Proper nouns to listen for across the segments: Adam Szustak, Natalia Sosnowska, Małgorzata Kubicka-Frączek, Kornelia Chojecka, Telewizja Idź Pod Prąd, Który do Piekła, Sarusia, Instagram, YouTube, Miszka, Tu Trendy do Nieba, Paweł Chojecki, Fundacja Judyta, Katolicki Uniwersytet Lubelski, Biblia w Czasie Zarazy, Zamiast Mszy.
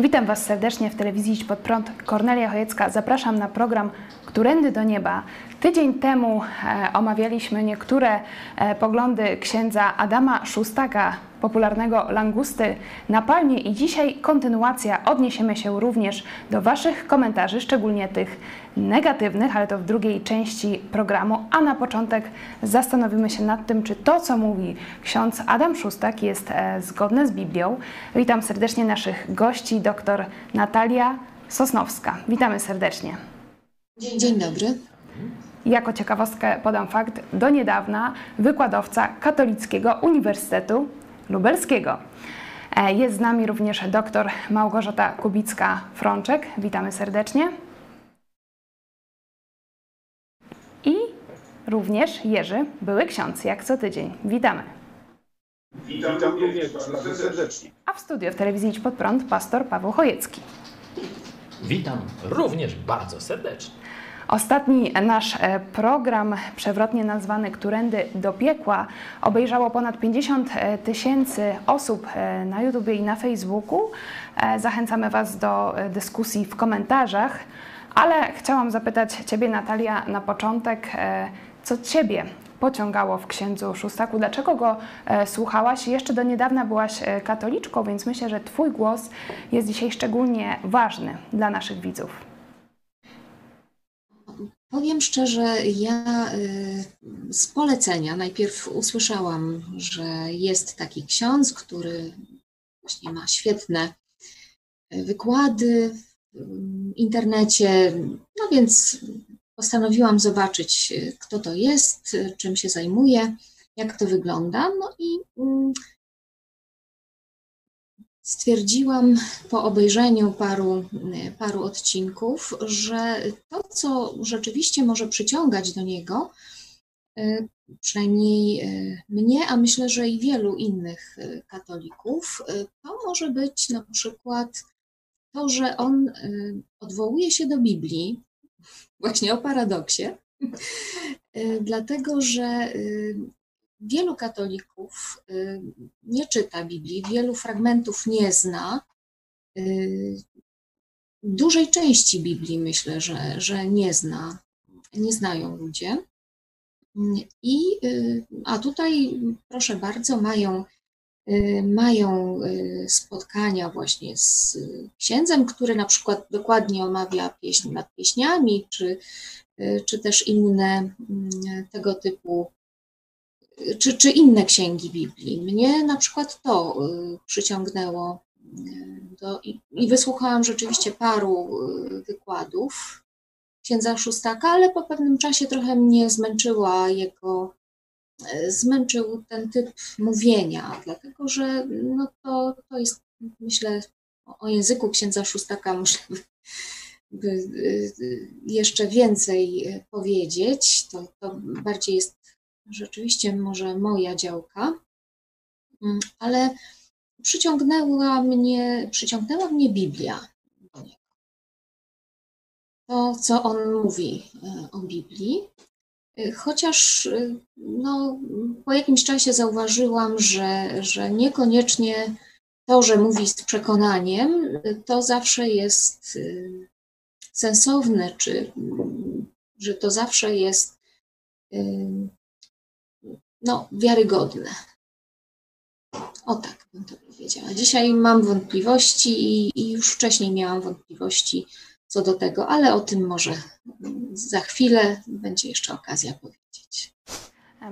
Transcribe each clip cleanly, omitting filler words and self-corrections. Witam Was serdecznie w Telewizji Idź Pod Prąd. Kornelia Chojecka. Zapraszam na program Którędy do Nieba. Tydzień temu omawialiśmy niektóre poglądy księdza Adama Szustaka, popularnego langusty na Palmie, i dzisiaj kontynuacja. Odniesiemy się również do Waszych komentarzy, szczególnie tych negatywnych, ale to w drugiej części programu. A na początek zastanowimy się nad tym, czy to, co mówi ksiądz Adam Szustak, jest zgodne z Biblią. Witam serdecznie naszych gości, dr Natalia Sosnowska. Witamy serdecznie. Dzień dobry. Jako ciekawostkę podam fakt, do niedawna wykładowca Katolickiego Uniwersytetu Lubelskiego. Jest z nami również dr Małgorzata Kubicka-Frączek. Witamy serdecznie. I również Jerzy, były ksiądz, jak co tydzień. Witamy. Witam również bardzo serdecznie. A w studiu w Telewizji Idź Pod Prąd pastor Paweł Chojecki. Witam również bardzo serdecznie. Ostatni nasz program, przewrotnie nazwany Którędy do Piekła, obejrzało ponad 50 000 osób na YouTubie i na Facebooku. Zachęcamy Was do dyskusji w komentarzach, ale chciałam zapytać Ciebie, Natalia, na początek, co Ciebie pociągało w księdzu Szustaku? Dlaczego go słuchałaś? Jeszcze do niedawna byłaś katoliczką, więc myślę, że Twój głos jest dzisiaj szczególnie ważny dla naszych widzów. Powiem szczerze, ja z polecenia najpierw usłyszałam, że jest taki ksiądz, który właśnie ma świetne wykłady w internecie, no więc postanowiłam zobaczyć, kto to jest, czym się zajmuje, jak to wygląda, no i stwierdziłam po obejrzeniu paru odcinków, że to, co rzeczywiście może przyciągać do niego, przynajmniej mnie, a myślę, że i wielu innych katolików, to może być na przykład to, że on odwołuje się do Biblii, właśnie o paradoksie, dlatego że wielu katolików nie czyta Biblii, wielu fragmentów nie zna. Dużej części Biblii myślę, że nie znają ludzie. A tutaj, proszę bardzo, mają spotkania właśnie z księdzem, który na przykład dokładnie omawia pieśń nad pieśniami, czy też inne tego typu, czy inne księgi Biblii. Mnie na przykład to przyciągnęło i wysłuchałam rzeczywiście paru wykładów księdza Szustaka, ale po pewnym czasie trochę mnie zmęczył ten typ mówienia, dlatego że no to jest, myślę, o języku księdza Szustaka muszę by jeszcze więcej powiedzieć, to bardziej jest rzeczywiście może moja działka, ale przyciągnęła mnie Biblia. To, co on mówi o Biblii, chociaż no, po jakimś czasie zauważyłam, że niekoniecznie to, że mówi z przekonaniem, to zawsze jest sensowne, czy że to zawsze jest wiarygodne. O tak bym to powiedziała. Dzisiaj mam wątpliwości i już wcześniej miałam wątpliwości co do tego, ale o tym może za chwilę będzie jeszcze okazja powiedzieć.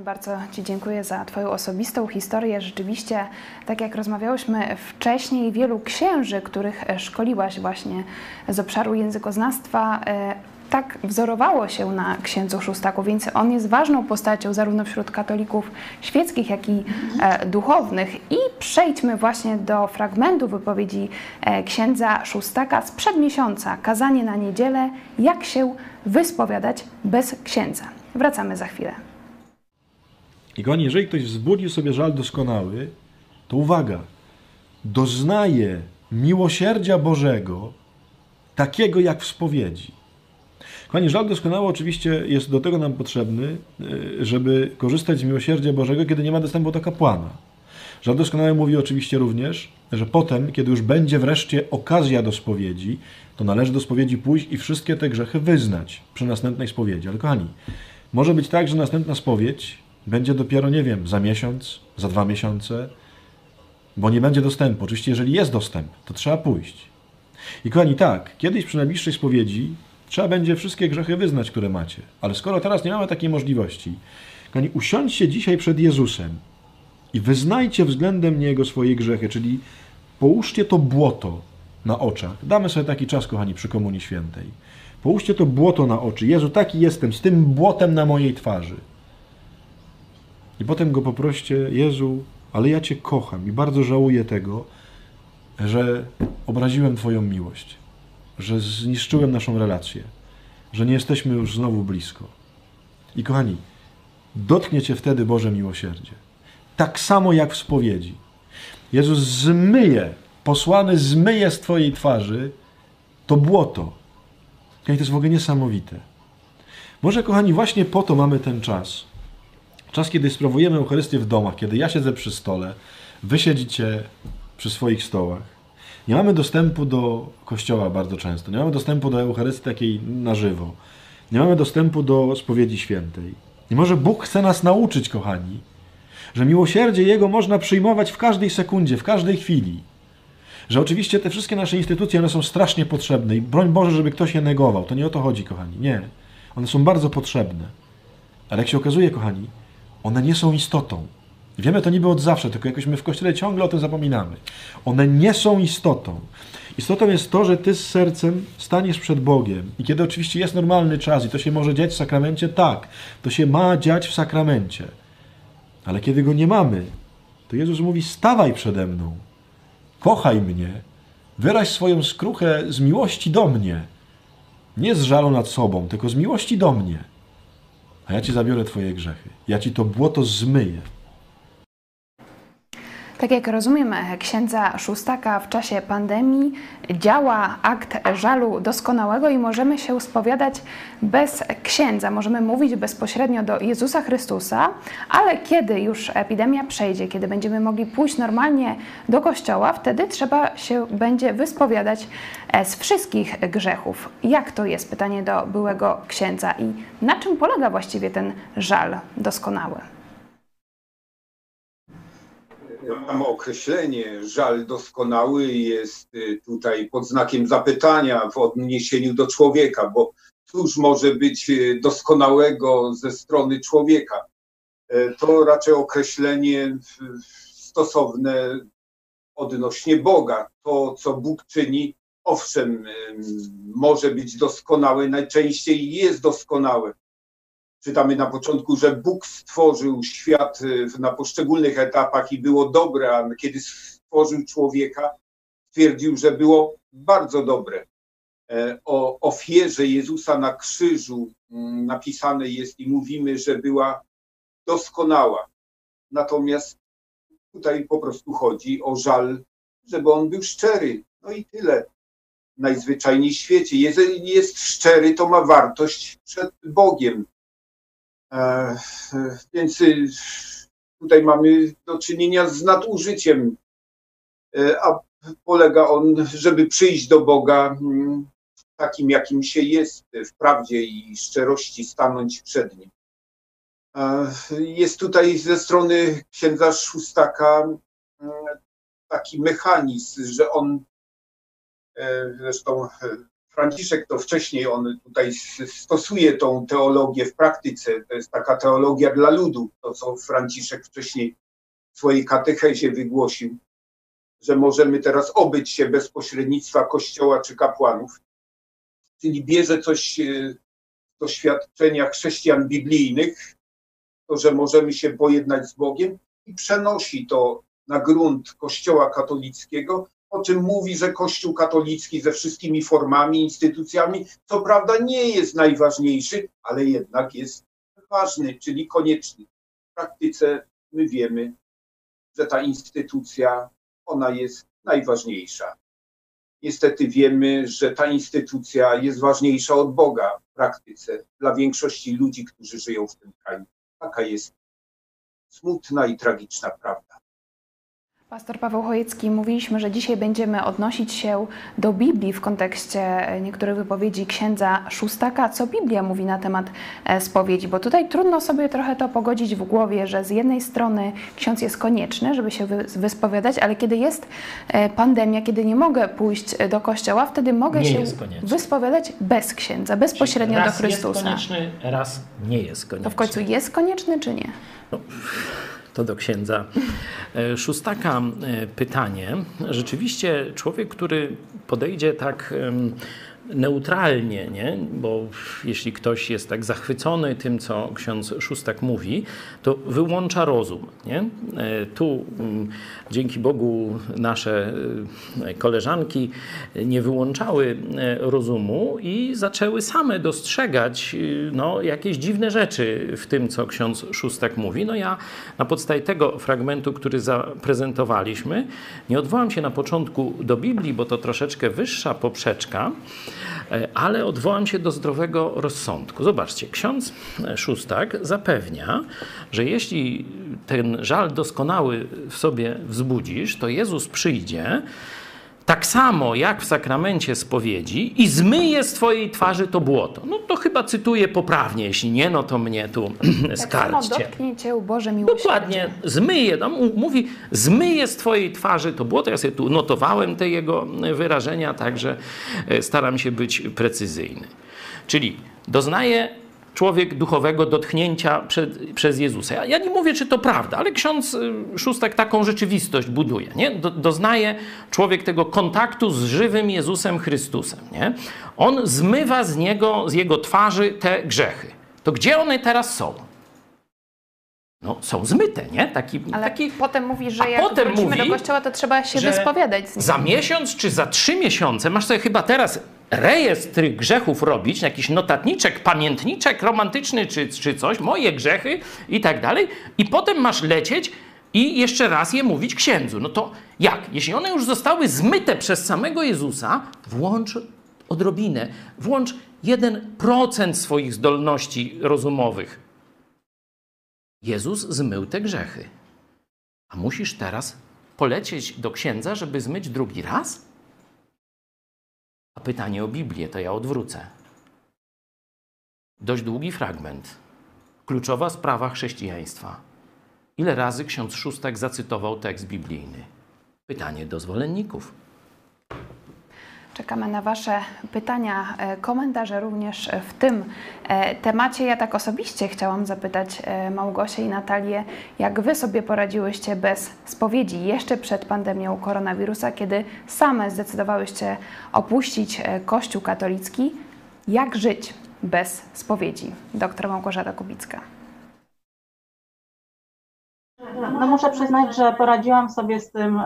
Bardzo Ci dziękuję za Twoją osobistą historię. Rzeczywiście, tak jak rozmawiałyśmy wcześniej, wielu księży, których szkoliłaś właśnie z obszaru językoznawstwa, tak wzorowało się na księdzu Szustaku, więc on jest ważną postacią zarówno wśród katolików świeckich, jak i duchownych. I przejdźmy właśnie do fragmentu wypowiedzi księdza Szustaka sprzed miesiąca, kazanie na niedzielę, jak się wyspowiadać bez księdza. Wracamy za chwilę. I kochani, jeżeli ktoś wzbudził sobie żal doskonały, to uwaga, doznaje miłosierdzia Bożego, takiego jak w spowiedzi. Kochani, żal doskonały oczywiście jest do tego nam potrzebny, żeby korzystać z miłosierdzia Bożego, kiedy nie ma dostępu do kapłana. Żal doskonały mówi oczywiście również, że potem, kiedy już będzie wreszcie okazja do spowiedzi, to należy do spowiedzi pójść i wszystkie te grzechy wyznać przy następnej spowiedzi. Ale kochani, może być tak, że następna spowiedź będzie dopiero, nie wiem, za miesiąc, za 2 miesiące, bo nie będzie dostępu. Oczywiście, jeżeli jest dostęp, to trzeba pójść. I kochani, tak, kiedyś przy najbliższej spowiedzi trzeba będzie wszystkie grzechy wyznać, które macie. Ale skoro teraz nie mamy takiej możliwości, kochani, usiądźcie dzisiaj przed Jezusem i wyznajcie względem Niego swoje grzechy, czyli połóżcie to błoto na oczach. Damy sobie taki czas, kochani, przy Komunii Świętej. Połóżcie to błoto na oczy. Jezu, taki jestem, z tym błotem na mojej twarzy. I potem Go poproście, Jezu, ale ja Cię kocham i bardzo żałuję tego, że obraziłem Twoją miłość, że zniszczyłem naszą relację, że nie jesteśmy już znowu blisko. I kochani, dotknie Cię wtedy Boże miłosierdzie. Tak samo jak w spowiedzi. Jezus posłany zmyje z Twojej twarzy to błoto. I to jest w ogóle niesamowite. Może, kochani, właśnie po to mamy ten czas. Czas, kiedy sprawujemy Eucharystię w domach, kiedy ja siedzę przy stole, wy siedzicie przy swoich stołach. Nie mamy dostępu do kościoła bardzo często, nie mamy dostępu do Eucharystii takiej na żywo, nie mamy dostępu do spowiedzi świętej. I może Bóg chce nas nauczyć, kochani, że miłosierdzie Jego można przyjmować w każdej sekundzie, w każdej chwili. Że oczywiście te wszystkie nasze instytucje, one są strasznie potrzebne i broń Boże, żeby ktoś je negował. To nie o to chodzi, kochani, nie. One są bardzo potrzebne. Ale jak się okazuje, kochani, one nie są istotą. Wiemy to niby od zawsze, tylko jakoś my w Kościele ciągle o tym zapominamy. One nie są istotą. Istotą jest to, że ty z sercem staniesz przed Bogiem. I kiedy oczywiście jest normalny czas i to się może dziać w sakramencie, tak, to się ma dziać w sakramencie. Ale kiedy go nie mamy, to Jezus mówi, stawaj przede mną, kochaj mnie, wyraź swoją skruchę z miłości do mnie. Nie z żalu nad sobą, tylko z miłości do mnie. A ja Ci zabiorę Twoje grzechy. Ja Ci to błoto zmyję. Tak jak rozumiem, księdza Szustaka w czasie pandemii działa akt żalu doskonałego i możemy się spowiadać bez księdza. Możemy mówić bezpośrednio do Jezusa Chrystusa, ale kiedy już epidemia przejdzie, kiedy będziemy mogli pójść normalnie do kościoła, wtedy trzeba się będzie wyspowiadać z wszystkich grzechów. Jak to jest? Pytanie do byłego księdza. I na czym polega właściwie ten żal doskonały? Samo określenie żal doskonały jest tutaj pod znakiem zapytania w odniesieniu do człowieka, bo cóż może być doskonałego ze strony człowieka? To raczej określenie stosowne odnośnie Boga. To, co Bóg czyni, owszem, może być doskonałe, najczęściej jest doskonałe. Czytamy na początku, że Bóg stworzył świat na poszczególnych etapach i było dobre, a kiedy stworzył człowieka, stwierdził, że było bardzo dobre. O ofierze Jezusa na krzyżu napisane jest i mówimy, że była doskonała. Natomiast tutaj po prostu chodzi o żal, żeby on był szczery. No i tyle. Najzwyczajniej w świecie. Jeżeli jest szczery, to ma wartość przed Bogiem. Więc tutaj mamy do czynienia z nadużyciem, a polega on, żeby przyjść do Boga takim, jakim się jest, w prawdzie i szczerości stanąć przed Nim. Jest tutaj ze strony księdza Szustaka taki mechanizm, że on, zresztą Franciszek to wcześniej, on tutaj stosuje tą teologię w praktyce, to jest taka teologia dla ludu, to co Franciszek wcześniej w swojej katechezie wygłosił, że możemy teraz obyć się bez pośrednictwa Kościoła czy kapłanów, czyli bierze coś z doświadczenia chrześcijan biblijnych, to, że możemy się pojednać z Bogiem i przenosi to na grunt Kościoła katolickiego, o czym mówi, że Kościół katolicki ze wszystkimi formami, instytucjami, co prawda nie jest najważniejszy, ale jednak jest ważny, czyli konieczny. W praktyce my wiemy, że ta instytucja, ona jest najważniejsza. Niestety wiemy, że ta instytucja jest ważniejsza od Boga w praktyce dla większości ludzi, którzy żyją w tym kraju. Taka jest smutna i tragiczna prawda. Pastor Paweł Chojecki, mówiliśmy, że dzisiaj będziemy odnosić się do Biblii w kontekście niektórych wypowiedzi księdza Szustaka. Co Biblia mówi na temat spowiedzi? Bo tutaj trudno sobie trochę to pogodzić w głowie, że z jednej strony ksiądz jest konieczny, żeby się wyspowiadać, ale kiedy jest pandemia, kiedy nie mogę pójść do kościoła, wtedy mogę nie się wyspowiadać bez księdza, bezpośrednio do Chrystusa. Raz jest konieczny, raz nie jest konieczny. To w końcu jest konieczny, czy nie? No. To do księdza Szustaka pytanie. Rzeczywiście człowiek, który podejdzie tak neutralnie, nie? Bo jeśli ktoś jest tak zachwycony tym, co ksiądz Szustak mówi, to wyłącza rozum, nie? Tu dzięki Bogu nasze koleżanki nie wyłączały rozumu i zaczęły same dostrzegać no, jakieś dziwne rzeczy w tym, co ksiądz Szustak mówi. No ja na podstawie tego fragmentu, który zaprezentowaliśmy, nie odwołam się na początku do Biblii, bo to troszeczkę wyższa poprzeczka, ale odwołam się do zdrowego rozsądku. Zobaczcie, ksiądz Szustak zapewnia, że jeśli ten żal doskonały w sobie wzbudzisz, to Jezus przyjdzie tak samo jak w sakramencie spowiedzi i zmyje z twojej twarzy to błoto. No to chyba cytuję poprawnie, jeśli nie, no to mnie tu skarżcie. Tak dotknij cię, Boże miłosierdzie. Dokładnie, zmyje, no, mówi, zmyje z twojej twarzy to błoto. Ja sobie tu notowałem te jego wyrażenia, także staram się być precyzyjny. Czyli doznaje człowiek duchowego dotknięcia przez Jezusa. Ja nie mówię, czy to prawda, ale ksiądz Szustak taką rzeczywistość buduje, nie? Doznaje człowiek tego kontaktu z żywym Jezusem Chrystusem, nie? On zmywa z niego, z jego twarzy te grzechy. To gdzie one teraz są? No, są zmyte, nie? Ale potem mówi, że jak wrócimy do kościoła, to trzeba się wyspowiadać z nim. Za miesiąc czy za 3 miesiące masz sobie chyba teraz rejestr grzechów robić, jakiś notatniczek, pamiętniczek romantyczny czy coś, moje grzechy i tak dalej. I potem masz lecieć i jeszcze raz je mówić księdzu. No to jak? Jeśli one już zostały zmyte przez samego Jezusa, włącz odrobinę, włącz 1% swoich zdolności rozumowych. Jezus zmył te grzechy. A musisz teraz polecieć do księdza, żeby zmyć drugi raz? A pytanie o Biblię to ja odwrócę. Dość długi fragment. Kluczowa sprawa chrześcijaństwa. Ile razy ksiądz Szustak zacytował tekst biblijny? Pytanie do zwolenników. Czekamy na wasze pytania, komentarze również w tym temacie. Ja tak osobiście chciałam zapytać Małgosię i Natalię, jak wy sobie poradziłyście bez spowiedzi jeszcze przed pandemią koronawirusa, kiedy same zdecydowałyście opuścić Kościół katolicki. Jak żyć bez spowiedzi? Doktor Małgorzata Kubicka. No muszę przyznać, że poradziłam sobie z tym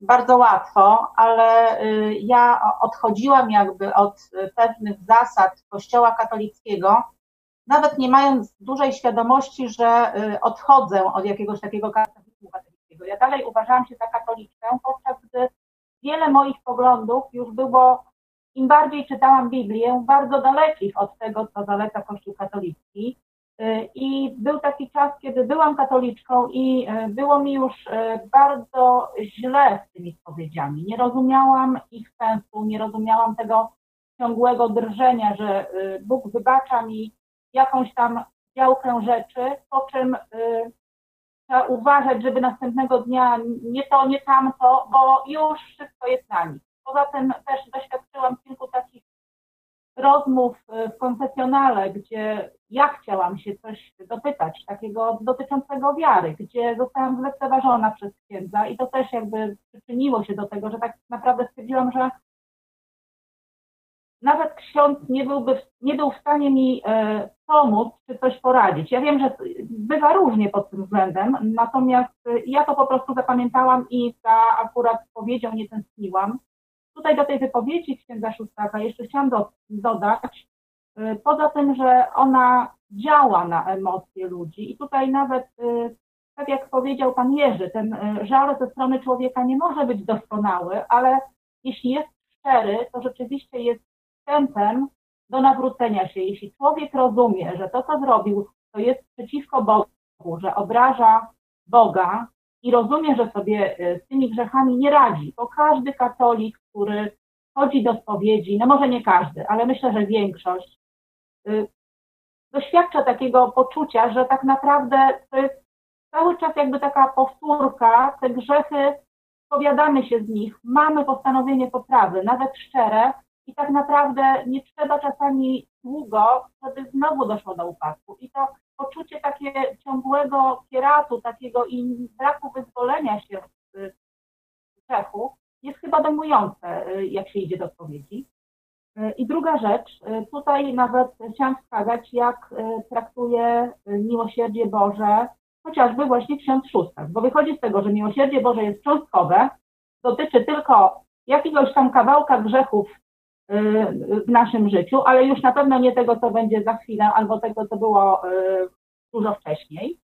bardzo łatwo, ale ja odchodziłam jakby od pewnych zasad Kościoła katolickiego, nawet nie mając dużej świadomości, że odchodzę od jakiegoś takiego katolicyzmu katolickiego. Ja dalej uważałam się za katoliczkę, podczas gdy wiele moich poglądów już było, im bardziej czytałam Biblię, bardzo dalekich od tego, co zaleca Kościół katolicki. I był taki czas, kiedy byłam katoliczką i było mi już bardzo źle z tymi spowiedziami. Nie rozumiałam ich sensu, nie rozumiałam tego ciągłego drżenia, że Bóg wybacza mi jakąś tam działkę rzeczy, po czym trzeba uważać, żeby następnego dnia nie to, nie tamto, bo już wszystko jest na nic. Poza tym też doświadczyłam kilku takich rozmów w konfesjonale, gdzie ja chciałam się coś dopytać, takiego dotyczącego wiary, gdzie zostałam zlekceważona przez księdza i to też jakby przyczyniło się do tego, że tak naprawdę stwierdziłam, że nawet ksiądz nie był w stanie mi pomóc czy coś poradzić. Ja wiem, że bywa różnie pod tym względem, natomiast ja to po prostu zapamiętałam i za akurat powiedzią nie tęskniłam. Tutaj do tej wypowiedzi księdza Szustaka jeszcze chciałam dodać, poza tym, że ona działa na emocje ludzi i tutaj nawet, tak jak powiedział pan Jerzy, ten żal ze strony człowieka nie może być doskonały, ale jeśli jest szczery, to rzeczywiście jest wstępem do nawrócenia się. Jeśli człowiek rozumie, że to, co zrobił, to jest przeciwko Bogu, że obraża Boga i rozumie, że sobie z tymi grzechami nie radzi, bo każdy katolik, który chodzi do spowiedzi, no może nie każdy, ale myślę, że większość, doświadcza takiego poczucia, że tak naprawdę to jest cały czas jakby taka powtórka, te grzechy, spowiadamy się z nich, mamy postanowienie poprawy, nawet szczere, i tak naprawdę nie trzeba czasami długo, żeby znowu doszło do upadku. I to poczucie takie ciągłego kieratu, takiego i braku wyzwolenia się z grzechu jest chyba dojmujące, jak się idzie do spowiedzi. I druga rzecz, tutaj nawet chciałam wskazać, jak traktuje miłosierdzie Boże chociażby właśnie ksiądz Szustak, bo wychodzi z tego, że miłosierdzie Boże jest cząstkowe, dotyczy tylko jakiegoś tam kawałka grzechów w naszym życiu, ale już na pewno nie tego, co będzie za chwilę, albo tego, co było dużo wcześniej.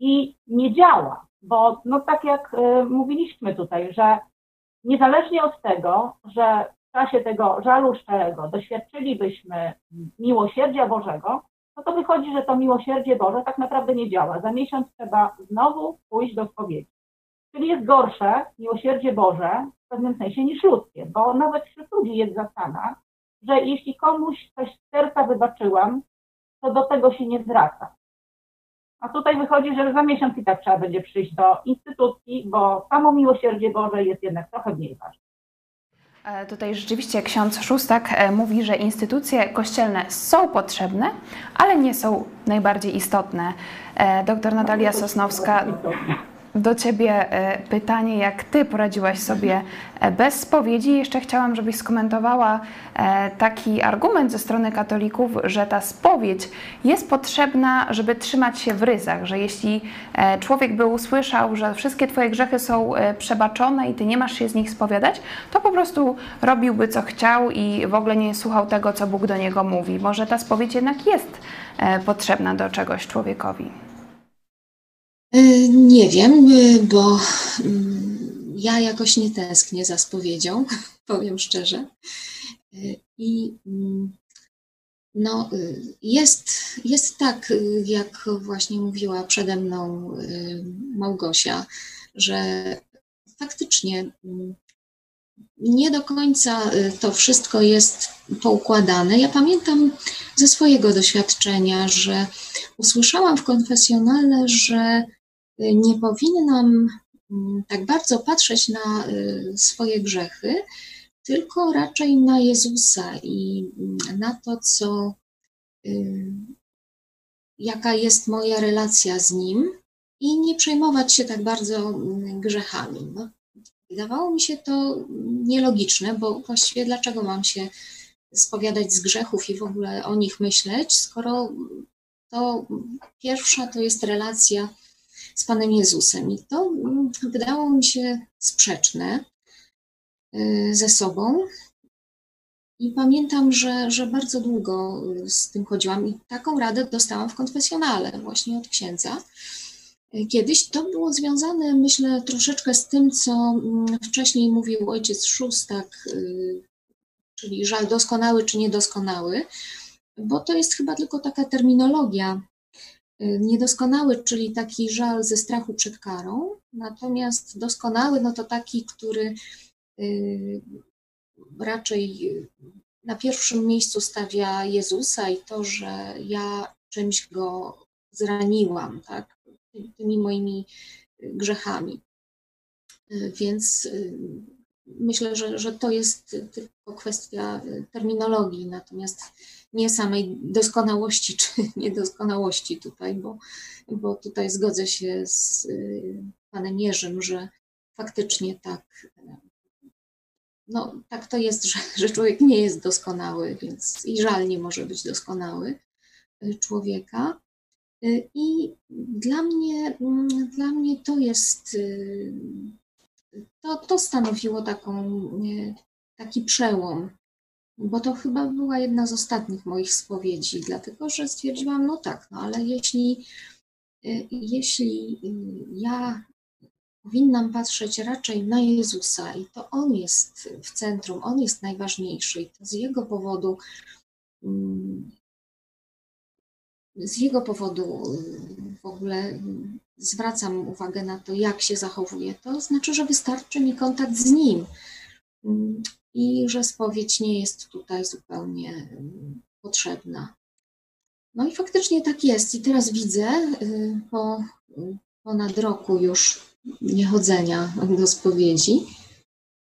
I nie działa, bo no tak jak mówiliśmy tutaj, że niezależnie od tego, że w czasie tego żalu szczerego doświadczylibyśmy miłosierdzia Bożego, no to wychodzi, że to miłosierdzie Boże tak naprawdę nie działa. Za miesiąc trzeba znowu pójść do spowiedzi. Czyli jest gorsze miłosierdzie Boże w pewnym sensie niż ludzkie, bo nawet wśród ludzi jest zasada, że jeśli komuś coś z serca wybaczyłam, to do tego się nie wraca. A tutaj wychodzi, że za miesiąc i tak trzeba będzie przyjść do instytucji, bo samo miłosierdzie Boże jest jednak trochę mniej ważne. Tutaj rzeczywiście ksiądz Szustak mówi, że instytucje kościelne są potrzebne, ale nie są najbardziej istotne. Doktor Natalia Sosnowska, do Ciebie pytanie, jak Ty poradziłaś sobie bez spowiedzi. Jeszcze chciałam, żebyś skomentowała taki argument ze strony katolików, że ta spowiedź jest potrzebna, żeby trzymać się w ryzach, że jeśli człowiek by usłyszał, że wszystkie Twoje grzechy są przebaczone i Ty nie masz się z nich spowiadać, to po prostu robiłby co chciał i w ogóle nie słuchał tego, co Bóg do niego mówi. Może ta spowiedź jednak jest potrzebna do czegoś człowiekowi? Nie wiem, bo ja jakoś nie tęsknię za spowiedzią, powiem szczerze. I no, jest tak, jak właśnie mówiła przede mną Małgosia, że faktycznie nie do końca to wszystko jest poukładane. Ja pamiętam ze swojego doświadczenia, że usłyszałam w konfesjonale, że nie powinnam tak bardzo patrzeć na swoje grzechy, tylko raczej na Jezusa i na to, jaka jest moja relacja z Nim i nie przejmować się tak bardzo grzechami. No, wydawało mi się to nielogiczne, bo właściwie dlaczego mam się spowiadać z grzechów i w ogóle o nich myśleć, skoro to pierwsza to jest relacja z Panem Jezusem. I to wydało mi się sprzeczne ze sobą. I pamiętam, że bardzo długo z tym chodziłam i taką radę dostałam w konfesjonale właśnie od księdza. Kiedyś to było związane, myślę, troszeczkę z tym, co wcześniej mówił ojciec Szustak, czyli żal doskonały czy niedoskonały, bo to jest chyba tylko taka terminologia. Niedoskonały, czyli taki żal ze strachu przed karą, natomiast doskonały, no to taki, który raczej na pierwszym miejscu stawia Jezusa i to, że ja czymś Go zraniłam, tak, tymi moimi grzechami. Więc Myślę, że to jest tylko kwestia terminologii, natomiast nie samej doskonałości czy niedoskonałości tutaj, bo tutaj zgodzę się z panem Jerzym, że faktycznie tak, no, tak to jest, że człowiek nie jest doskonały, więc i żal nie może być doskonały człowieka. I dla mnie to jest... To stanowiło taki przełom, bo to chyba była jedna z ostatnich moich spowiedzi, dlatego że stwierdziłam, no tak, no ale jeśli ja powinnam patrzeć raczej na Jezusa i to On jest w centrum, On jest najważniejszy i to z Jego powodu w ogóle zwracam uwagę na to, jak się zachowuje, to znaczy, że wystarczy mi kontakt z Nim i że spowiedź nie jest tutaj zupełnie potrzebna. No i faktycznie tak jest. I teraz widzę po ponad roku już niechodzenia do spowiedzi,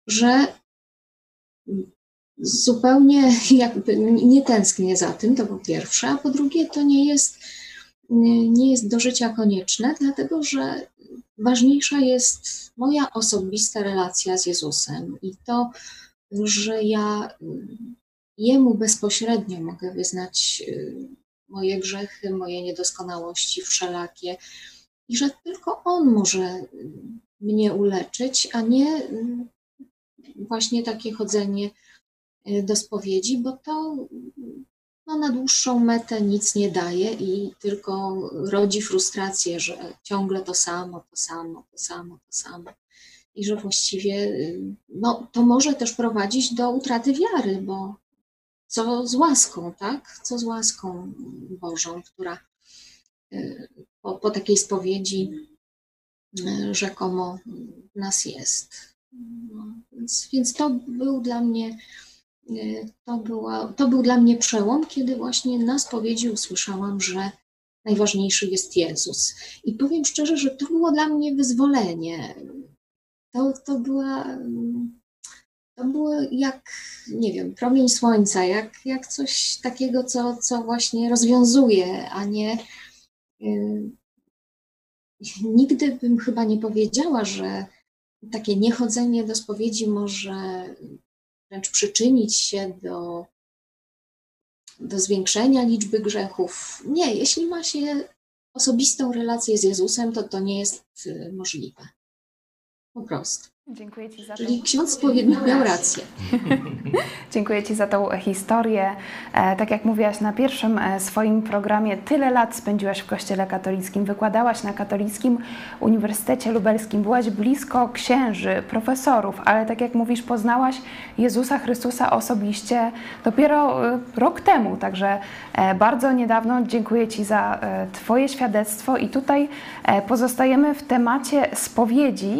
że zupełnie jakby nie tęsknię za tym, to po pierwsze, a po drugie to nie jest do życia konieczne, dlatego że ważniejsza jest moja osobista relacja z Jezusem i to, że ja Jemu bezpośrednio mogę wyznać moje grzechy, moje niedoskonałości wszelakie i że tylko On może mnie uleczyć, a nie właśnie takie chodzenie do spowiedzi, bo to no, na dłuższą metę nic nie daje i tylko rodzi frustrację, że ciągle to samo. I że właściwie no, to może też prowadzić do utraty wiary, bo co z łaską, tak? Co z łaską Bożą, która po takiej spowiedzi rzekomo w nas jest. No, więc to był dla mnie przełom, kiedy właśnie na spowiedzi usłyszałam, że najważniejszy jest Jezus. I powiem szczerze, że to było dla mnie wyzwolenie. To było jak, nie wiem, promień słońca, jak coś takiego, co właśnie rozwiązuje, a nie... Nigdy bym chyba nie powiedziała, że takie niechodzenie do spowiedzi może... wręcz przyczynić się do zwiększenia liczby grzechów. Nie, jeśli ma się osobistą relację z Jezusem, to nie jest możliwe. Po prostu. Dziękuję Ci za to. Czyli ksiądz spowiednik miał rację. Dziękuję Ci za tą historię. Tak jak mówiłaś na pierwszym swoim programie, tyle lat spędziłaś w Kościele katolickim, wykładałaś na Katolickim Uniwersytecie Lubelskim, byłaś blisko księży, profesorów, ale tak jak mówisz, poznałaś Jezusa Chrystusa osobiście dopiero rok temu, także bardzo niedawno. Dziękuję Ci za Twoje świadectwo i tutaj pozostajemy w temacie spowiedzi.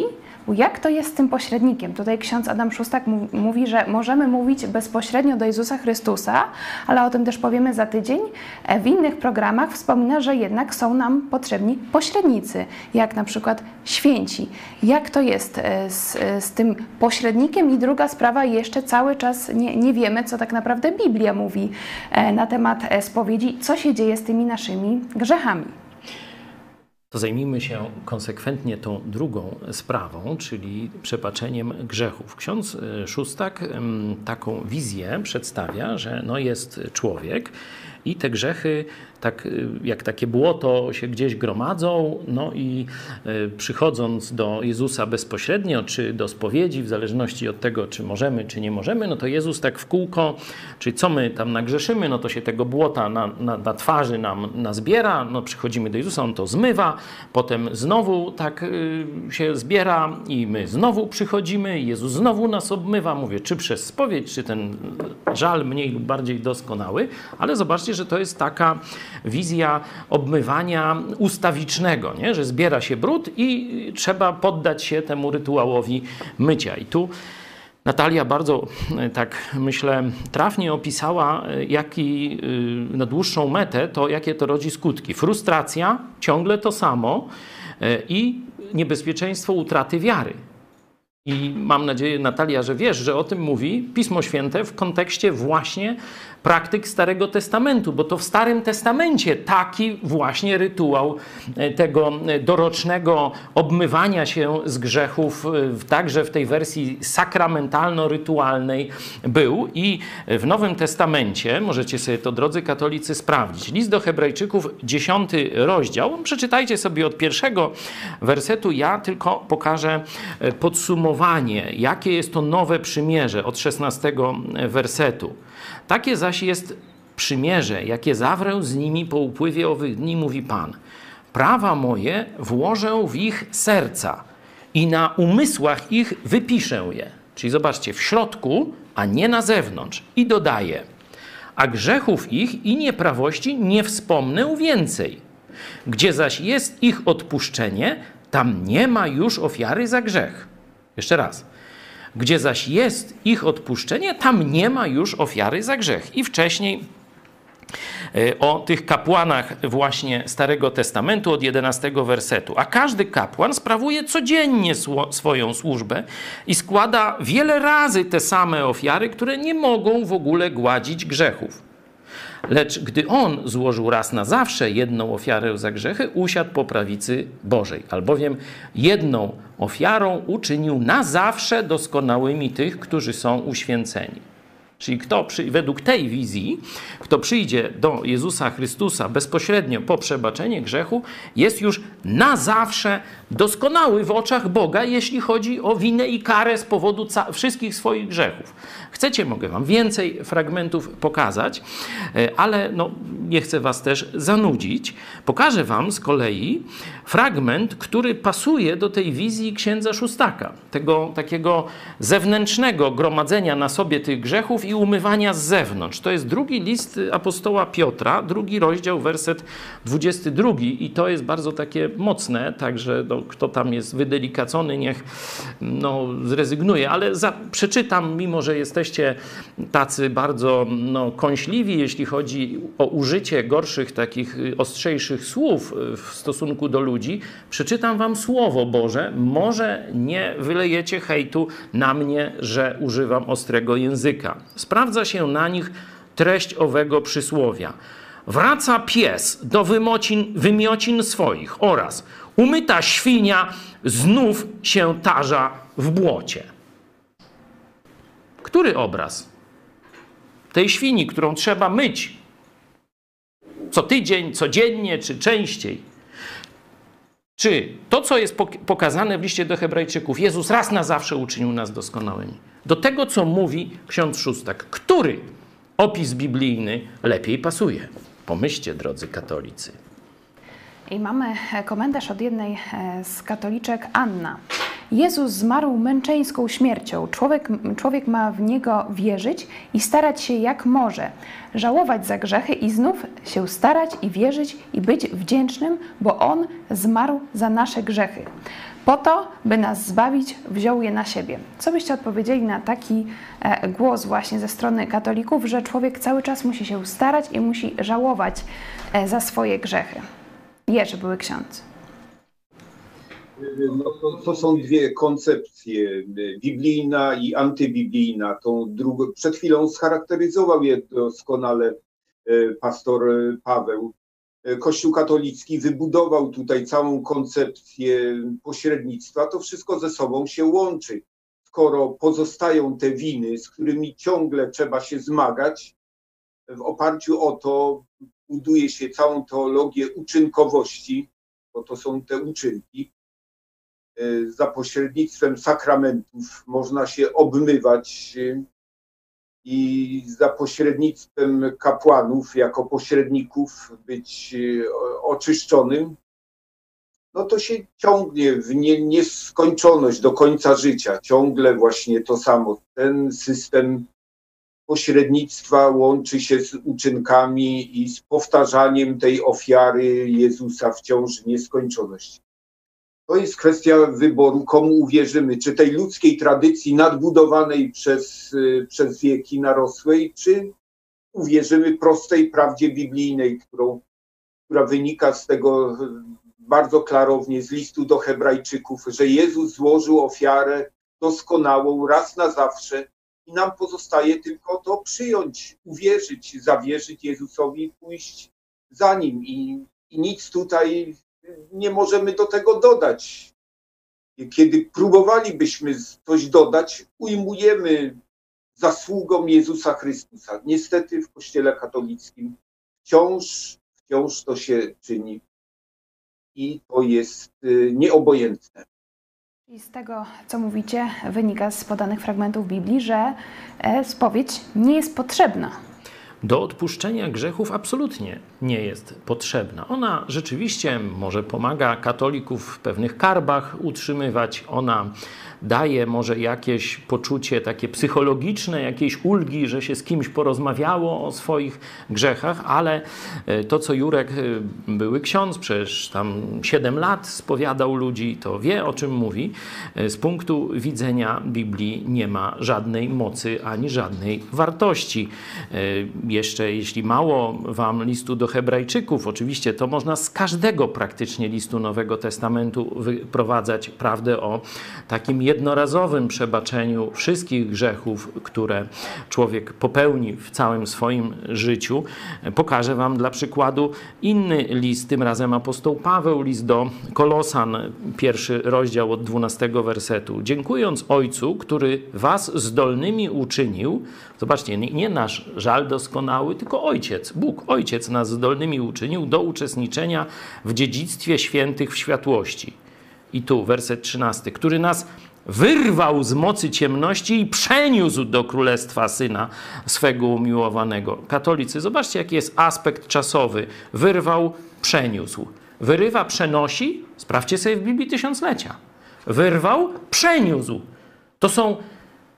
Jak to jest z tym pośrednikiem? Tutaj ksiądz Adam Szustak mówi, że możemy mówić bezpośrednio do Jezusa Chrystusa, ale o tym też powiemy za tydzień. W innych programach wspomina, że jednak są nam potrzebni pośrednicy, jak na przykład święci. Jak to jest z tym pośrednikiem? I druga sprawa, jeszcze cały czas nie wiemy, co tak naprawdę Biblia mówi na temat spowiedzi, co się dzieje z tymi naszymi grzechami. To zajmijmy się konsekwentnie tą drugą sprawą, czyli przebaczeniem grzechów. Ksiądz Szustak taką wizję przedstawia, że no jest człowiek i te grzechy, tak jak takie błoto, się gdzieś gromadzą, no i przychodząc do Jezusa bezpośrednio, czy do spowiedzi, w zależności od tego, czy możemy, czy nie możemy, no to Jezus tak w kółko, czyli co my tam nagrzeszymy, no to się tego błota na twarzy nam nazbiera, no przychodzimy do Jezusa, On to zmywa, potem znowu tak się zbiera i my znowu przychodzimy, Jezus znowu nas obmywa, mówię, czy przez spowiedź, czy ten żal mniej lub bardziej doskonały, ale zobaczcie, że to jest taka wizja obmywania ustawicznego, nie? Że zbiera się brud i trzeba poddać się temu rytuałowi mycia. I tu Natalia bardzo, tak myślę, trafnie opisała, jaki na dłuższą metę to, jakie to rodzi skutki. Frustracja, ciągle to samo i niebezpieczeństwo utraty wiary. I mam nadzieję, Natalia, że wiesz, że o tym mówi Pismo Święte w kontekście właśnie praktyk Starego Testamentu, bo to w Starym Testamencie taki właśnie rytuał tego dorocznego obmywania się z grzechów, także w tej wersji sakramentalno-rytualnej był. I w Nowym Testamencie, możecie sobie to, drodzy katolicy, sprawdzić, List do Hebrajczyków, 10 rozdział, przeczytajcie sobie od pierwszego wersetu, ja tylko pokażę podsumowanie, jakie jest to nowe przymierze od 16 wersetu. Takie zaś jest przymierze, jakie zawrę z nimi po upływie owych dni, mówi Pan. Prawa moje włożę w ich serca i na umysłach ich wypiszę je. Czyli zobaczcie, w środku, a nie na zewnątrz. I dodaję, a grzechów ich i nieprawości nie wspomnę więcej. Gdzie zaś jest ich odpuszczenie, tam nie ma już ofiary za grzech. Jeszcze raz. Gdzie zaś jest ich odpuszczenie, tam nie ma już ofiary za grzech. I wcześniej o tych kapłanach właśnie Starego Testamentu od 11 wersetu. A każdy kapłan sprawuje codziennie swoją służbę i składa wiele razy te same ofiary, które nie mogą w ogóle gładzić grzechów. Lecz gdy on złożył raz na zawsze jedną ofiarę za grzechy, usiadł po prawicy Bożej, albowiem jedną ofiarą uczynił na zawsze doskonałymi tych, którzy są uświęceni. Czyli według tej wizji, kto przyjdzie do Jezusa Chrystusa bezpośrednio po przebaczenie grzechu, jest już na zawsze doskonały w oczach Boga, jeśli chodzi o winę i karę z powodu wszystkich swoich grzechów. Chcecie, mogę wam więcej fragmentów pokazać, ale no, nie chcę was też zanudzić. Pokażę wam z kolei fragment, który pasuje do tej wizji księdza Szustaka, tego takiego zewnętrznego gromadzenia na sobie tych grzechów i umywania z zewnątrz. To jest drugi list apostoła Piotra, drugi rozdział, werset 22 i to jest bardzo takie mocne, także no, kto tam jest wydelikacony, niech no, zrezygnuje, ale przeczytam, mimo że jesteście tacy bardzo no, kąśliwi, jeśli chodzi o użycie gorszych, takich ostrzejszych słów w stosunku do ludzi, przeczytam wam Słowo Boże, może nie wylejecie hejtu na mnie, że używam ostrego języka. Sprawdza się na nich treść owego przysłowia. Wraca pies do wymiocin swoich oraz umyta świnia znów się tarza w błocie. Który obraz? Tej świni, którą trzeba myć co tydzień, codziennie czy częściej. Czy to, co jest pokazane w liście do Hebrajczyków, Jezus raz na zawsze uczynił nas doskonałymi. Do tego, co mówi ksiądz Szóstak, który opis biblijny lepiej pasuje. Pomyślcie, drodzy katolicy. I mamy komentarz od jednej z katoliczek, Anna. Jezus zmarł męczeńską śmiercią. Człowiek ma w Niego wierzyć i starać się jak może. Żałować za grzechy i znów się starać i wierzyć i być wdzięcznym, bo On zmarł za nasze grzechy. Po to, by nas zbawić, wziął je na siebie. Co byście odpowiedzieli na taki głos właśnie ze strony katolików, że człowiek cały czas musi się starać i musi żałować za swoje grzechy? Jerzy, były ksiądz. No to są dwie koncepcje, biblijna i antybiblijna. Tą drugą przed chwilą scharakteryzował je doskonale pastor Paweł. Kościół katolicki wybudował tutaj całą koncepcję pośrednictwa. To wszystko ze sobą się łączy. Skoro pozostają te winy, z którymi ciągle trzeba się zmagać, w oparciu o to buduje się całą teologię uczynkowości, bo to są te uczynki. Za pośrednictwem sakramentów można się obmywać i za pośrednictwem kapłanów jako pośredników być oczyszczonym, no to się ciągnie w nieskończoność do końca życia. Ciągle właśnie to samo. Ten system pośrednictwa łączy się z uczynkami i z powtarzaniem tej ofiary Jezusa wciąż w nieskończoność. To jest kwestia wyboru, komu uwierzymy, czy tej ludzkiej tradycji nadbudowanej przez wieki narosłej, czy uwierzymy prostej prawdzie biblijnej, która wynika z tego bardzo klarownie z listu do Hebrajczyków, że Jezus złożył ofiarę doskonałą raz na zawsze i nam pozostaje tylko to przyjąć, uwierzyć, zawierzyć Jezusowi i pójść za Nim. I nic tutaj nie możemy do tego dodać. Kiedy próbowalibyśmy coś dodać, ujmujemy zasługom Jezusa Chrystusa. Niestety w Kościele katolickim wciąż to się czyni i to jest nieobojętne. I z tego, co mówicie, wynika z podanych fragmentów Biblii, że spowiedź nie jest potrzebna. Do odpuszczenia grzechów absolutnie nie jest potrzebna. Ona rzeczywiście może pomaga katolików w pewnych karbach utrzymywać. Ona daje może jakieś poczucie takie psychologiczne, jakiejś ulgi, że się z kimś porozmawiało o swoich grzechach, ale to, co Jurek, były ksiądz, przecież tam 7 lat spowiadał ludzi, to wie, o czym mówi. Z punktu widzenia Biblii nie ma żadnej mocy ani żadnej wartości. Jeszcze jeśli mało wam listu do Hebrajczyków, oczywiście to można z każdego praktycznie listu Nowego Testamentu wyprowadzać prawdę o takim jednorazowym przebaczeniu wszystkich grzechów, które człowiek popełni w całym swoim życiu. Pokażę wam dla przykładu inny list, tym razem apostoł Paweł, list do Kolosan, 1 rozdział od 12 wersetu. Dziękując Ojcu, który was zdolnymi uczynił, zobaczcie, nie nasz żal doskonały, tylko Ojciec, Bóg, Ojciec nas zdolnymi uczynił do uczestniczenia w dziedzictwie świętych w światłości. I tu werset 13, który nas wyrwał z mocy ciemności i przeniósł do królestwa Syna swego umiłowanego. Katolicy, zobaczcie, jaki jest aspekt czasowy. Wyrwał, przeniósł. Wyrywa, przenosi. Sprawdźcie sobie w Biblii Tysiąclecia. Wyrwał, przeniósł. To są...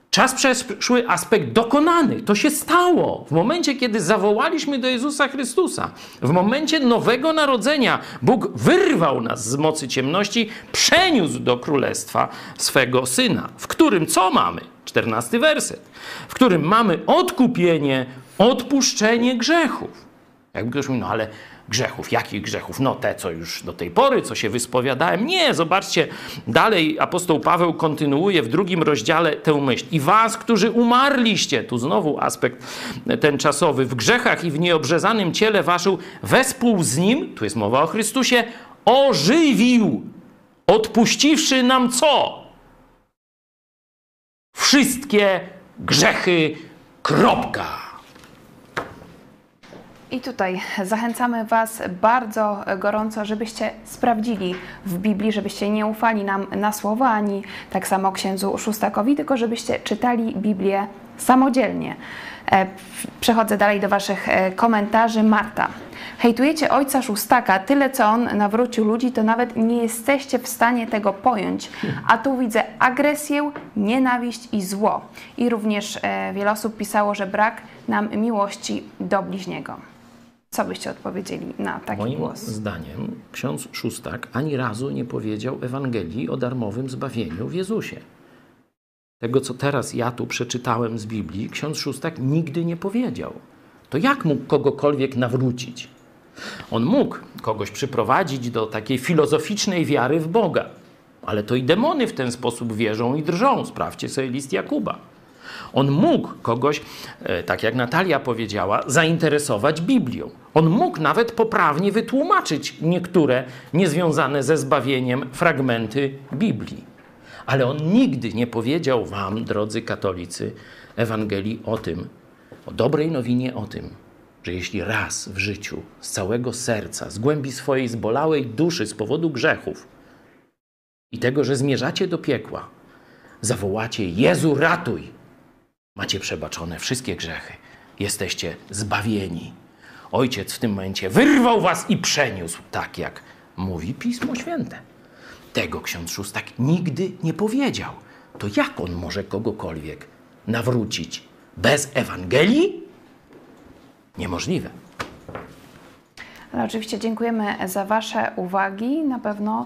Czas przeszły, aspekt dokonany. To się stało w momencie, kiedy zawołaliśmy do Jezusa Chrystusa. W momencie nowego narodzenia Bóg wyrwał nas z mocy ciemności, przeniósł do królestwa swego Syna, w którym co mamy? 14 werset. W którym mamy odkupienie, odpuszczenie grzechów. Jakby ktoś mówił, no ale grzechów, jakich grzechów? No te, co już do tej pory, co się wyspowiadałem. Nie, zobaczcie, dalej apostoł Paweł kontynuuje w 2 rozdziale tę myśl. I was, którzy umarliście, tu znowu aspekt ten czasowy, w grzechach i w nieobrzezanym ciele waszym, wespół z nim, tu jest mowa o Chrystusie, ożywił, odpuściwszy nam co? Wszystkie grzechy, kropka. I tutaj zachęcamy was bardzo gorąco, żebyście sprawdzili w Biblii, żebyście nie ufali nam na słowo, ani tak samo księdzu Szustakowi, tylko żebyście czytali Biblię samodzielnie. Przechodzę dalej do waszych komentarzy. Marta. Hejtujecie ojca Szustaka, tyle co on nawrócił ludzi, to nawet nie jesteście w stanie tego pojąć. A tu widzę agresję, nienawiść i zło. I również wiele osób pisało, że brak nam miłości do bliźniego. Co byście odpowiedzieli na taki głos? Moim zdaniem ksiądz Szustak ani razu nie powiedział Ewangelii o darmowym zbawieniu w Jezusie. Tego, co teraz ja tu przeczytałem z Biblii, ksiądz Szustak nigdy nie powiedział. To jak mógł kogokolwiek nawrócić? On mógł kogoś przyprowadzić do takiej filozoficznej wiary w Boga. Ale to i demony w ten sposób wierzą i drżą. Sprawdźcie sobie list Jakuba. On mógł kogoś, tak jak Natalia powiedziała, zainteresować Biblią. On mógł nawet poprawnie wytłumaczyć niektóre niezwiązane ze zbawieniem fragmenty Biblii. Ale on nigdy nie powiedział wam, drodzy katolicy, Ewangelii o tym, o dobrej nowinie o tym, że jeśli raz w życiu, z całego serca, z głębi swojej zbolałej duszy z powodu grzechów i tego, że zmierzacie do piekła, zawołacie: Jezu, ratuj! Macie przebaczone wszystkie grzechy. Jesteście zbawieni. Ojciec w tym momencie wyrwał was i przeniósł, tak jak mówi Pismo Święte. Tego ksiądz Szustak nigdy nie powiedział. To jak on może kogokolwiek nawrócić bez Ewangelii? Niemożliwe. Ale oczywiście dziękujemy za wasze uwagi. Na pewno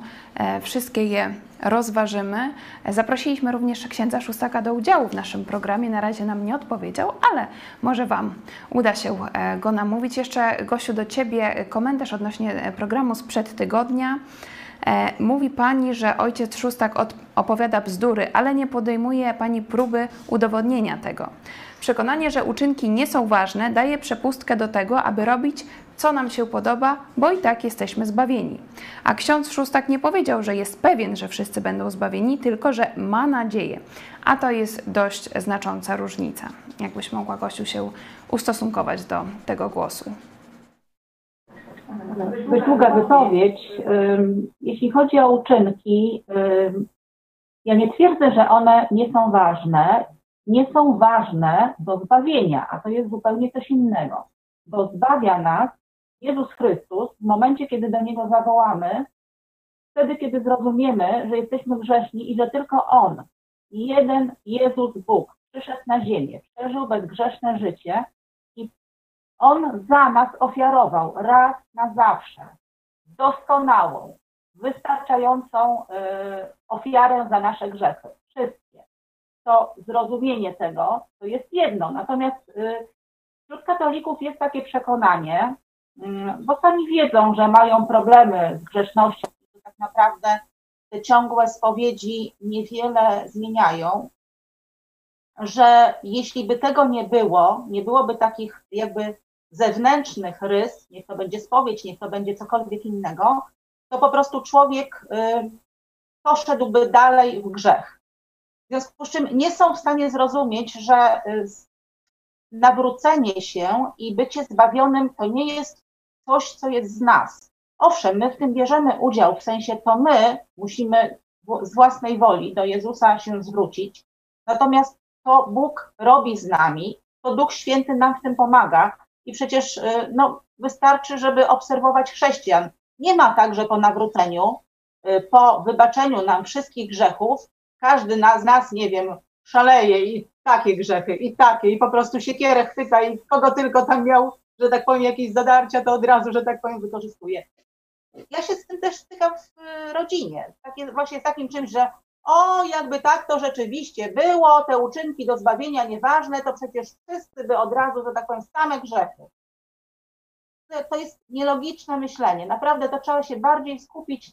wszystkie je rozważymy. Zaprosiliśmy również księdza Szustaka do udziału w naszym programie. Na razie nam nie odpowiedział, ale może wam uda się go namówić. Jeszcze, Gosiu, do ciebie komentarz odnośnie programu sprzed tygodnia. Mówi Pani, że ojciec Szustak opowiada bzdury, ale nie podejmuje Pani próby udowodnienia tego. Przekonanie, że uczynki nie są ważne, daje przepustkę do tego, aby robić, co nam się podoba, bo i tak jesteśmy zbawieni. A ksiądz Szustak nie powiedział, że jest pewien, że wszyscy będą zbawieni, tylko że ma nadzieję. A to jest dość znacząca różnica. Jakbyś mogła, Gosiu, się ustosunkować do tego głosu. Dość długa wypowiedź. Jeśli chodzi o uczynki, ja nie twierdzę, że one nie są ważne. Nie są ważne do zbawienia, a to jest zupełnie coś innego. Bo zbawia nas Jezus Chrystus w momencie, kiedy do Niego zawołamy, wtedy, kiedy zrozumiemy, że jesteśmy grzeszni i że tylko On, jeden Jezus Bóg, przyszedł na ziemię, przeżył bezgrzeszne życie i On za nas ofiarował raz na zawsze doskonałą, wystarczającą ofiarę za nasze grzechy. Wszystkie. To zrozumienie tego to jest jedno. Natomiast wśród katolików jest takie przekonanie, bo sami wiedzą, że mają problemy z grzesznością, że tak naprawdę te ciągłe spowiedzi niewiele zmieniają, że jeśli by tego nie było, nie byłoby takich jakby zewnętrznych rys, niech to będzie spowiedź, niech to będzie cokolwiek innego, to po prostu człowiek poszedłby dalej w grzech. W związku z czym nie są w stanie zrozumieć, że nawrócenie się i bycie zbawionym to nie jest coś, co jest z nas. Owszem, my w tym bierzemy udział, w sensie to my musimy z własnej woli do Jezusa się zwrócić, natomiast to Bóg robi z nami, to Duch Święty nam w tym pomaga i przecież no, wystarczy, żeby obserwować chrześcijan. Nie ma tak, że po nawróceniu, po wybaczeniu nam wszystkich grzechów, każdy z nas, nie wiem, szaleje i takie grzechy i takie, i po prostu siekierę chwyta i kogo tylko tam miał, że tak powiem, jakieś zadarcia, to od razu, że tak powiem, wykorzystuje. Ja się z tym też stykam w rodzinie, właśnie z takim czymś, że o, jakby tak to rzeczywiście było, te uczynki do zbawienia nieważne, to przecież wszyscy by od razu, że tak powiem, same grzechy. To jest nielogiczne myślenie, naprawdę to trzeba się bardziej skupić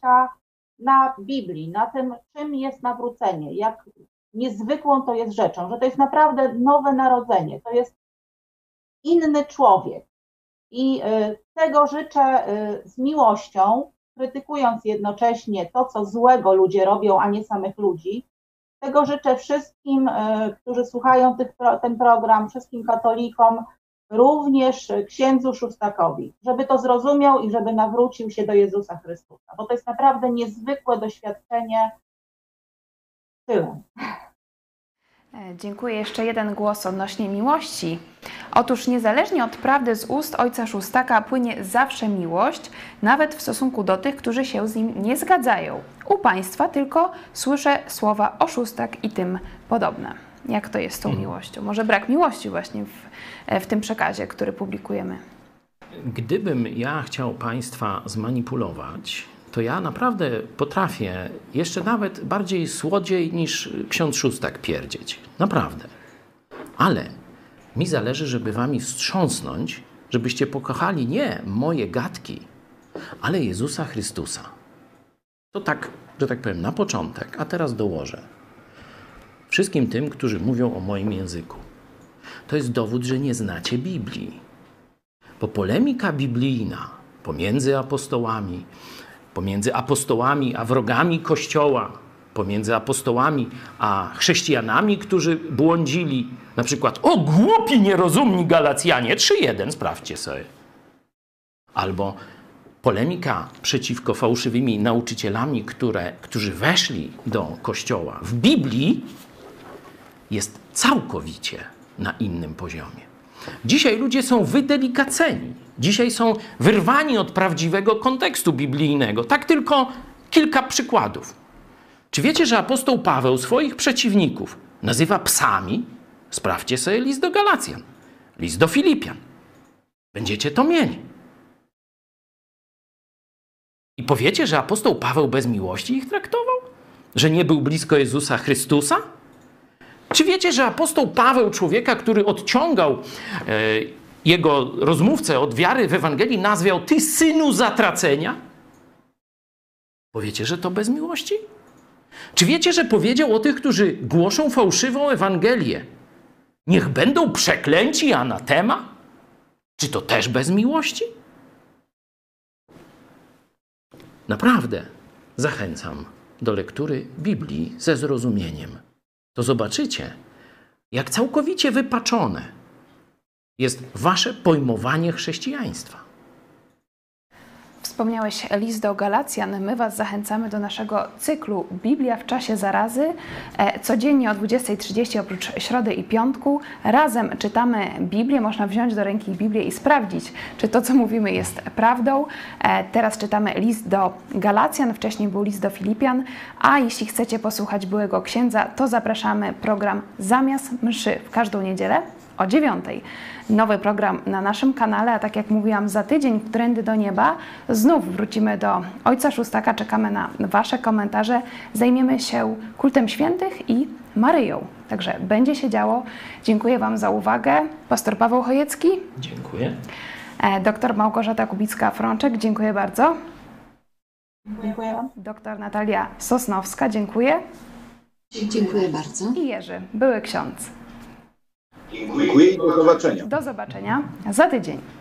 na Biblii, na tym, czym jest nawrócenie, jak niezwykłą to jest rzeczą, że to jest naprawdę nowe narodzenie, to jest inny człowiek i tego życzę z miłością, krytykując jednocześnie to, co złego ludzie robią, a nie samych ludzi. Tego życzę wszystkim, którzy słuchają ten program, wszystkim katolikom, również księdzu Szustakowi, żeby to zrozumiał i żeby nawrócił się do Jezusa Chrystusa, bo to jest naprawdę niezwykłe doświadczenie. Tyle. Dziękuję. Jeszcze jeden głos odnośnie miłości. Otóż niezależnie od prawdy z ust ojca Szustaka płynie zawsze miłość, nawet w stosunku do tych, którzy się z nim nie zgadzają. U Państwa tylko słyszę słowa o Szóstak i tym podobne. Jak to jest z tą miłością? Może brak miłości właśnie w tym przekazie, który publikujemy. Gdybym ja chciał Państwa zmanipulować, to ja naprawdę potrafię jeszcze nawet bardziej słodziej niż ksiądz Szustak pierdzieć. Naprawdę. Ale mi zależy, żeby wami wstrząsnąć, żebyście pokochali nie moje gadki, ale Jezusa Chrystusa. To tak, że tak powiem, na początek, a teraz dołożę. Wszystkim tym, którzy mówią o moim języku. To jest dowód, że nie znacie Biblii. Bo polemika biblijna pomiędzy apostołami, a wrogami Kościoła, pomiędzy apostołami a chrześcijanami, którzy błądzili. Na przykład, o głupi, nierozumni Galacjanie, 3:1, sprawdźcie sobie. Albo polemika przeciwko fałszywymi nauczycielami, którzy weszli do Kościoła. W Biblii jest całkowicie na innym poziomie. Dzisiaj ludzie są wydelikaceni. Dzisiaj są wyrwani od prawdziwego kontekstu biblijnego. Tak tylko kilka przykładów. Czy wiecie, że apostoł Paweł swoich przeciwników nazywa psami? Sprawdźcie sobie list do Galacjan, list do Filipian. Będziecie to mieli. I powiecie, że apostoł Paweł bez miłości ich traktował? Że nie był blisko Jezusa Chrystusa? Czy wiecie, że apostoł Paweł, człowieka, który odciągał jego rozmówcę od wiary w Ewangelii, nazwał: ty synu zatracenia? Powiecie, że to bez miłości? Czy wiecie, że powiedział o tych, którzy głoszą fałszywą Ewangelię? Niech będą przeklęci, anatema? Czy to też bez miłości? Naprawdę zachęcam do lektury Biblii ze zrozumieniem. To zobaczycie, jak całkowicie wypaczone jest wasze pojmowanie chrześcijaństwa. Wspomniałeś list do Galacjan. My was zachęcamy do naszego cyklu Biblia w czasie zarazy. Codziennie o 20:30 oprócz środy i piątku razem czytamy Biblię. Można wziąć do ręki Biblię i sprawdzić, czy to, co mówimy, jest prawdą. Teraz czytamy list do Galacjan, wcześniej był list do Filipian. A jeśli chcecie posłuchać byłego księdza, to zapraszamy program Zamiast Mszy w każdą niedzielę o 9:00. Nowy program na naszym kanale, a tak jak mówiłam, za tydzień w Trendy do Nieba znów wrócimy do Ojca Szóstaka, czekamy na wasze komentarze. Zajmiemy się kultem świętych i Maryją. Także będzie się działo. Dziękuję wam za uwagę. Pastor Paweł Chojecki. Dziękuję. Doktor Małgorzata Kubicka-Frączek. Dziękuję bardzo. Dziękuję. Doktor Natalia Sosnowska. Dziękuję. Dziękuję bardzo. I Jerzy, były ksiądz. Dziękuję i do zobaczenia. Do zobaczenia za tydzień.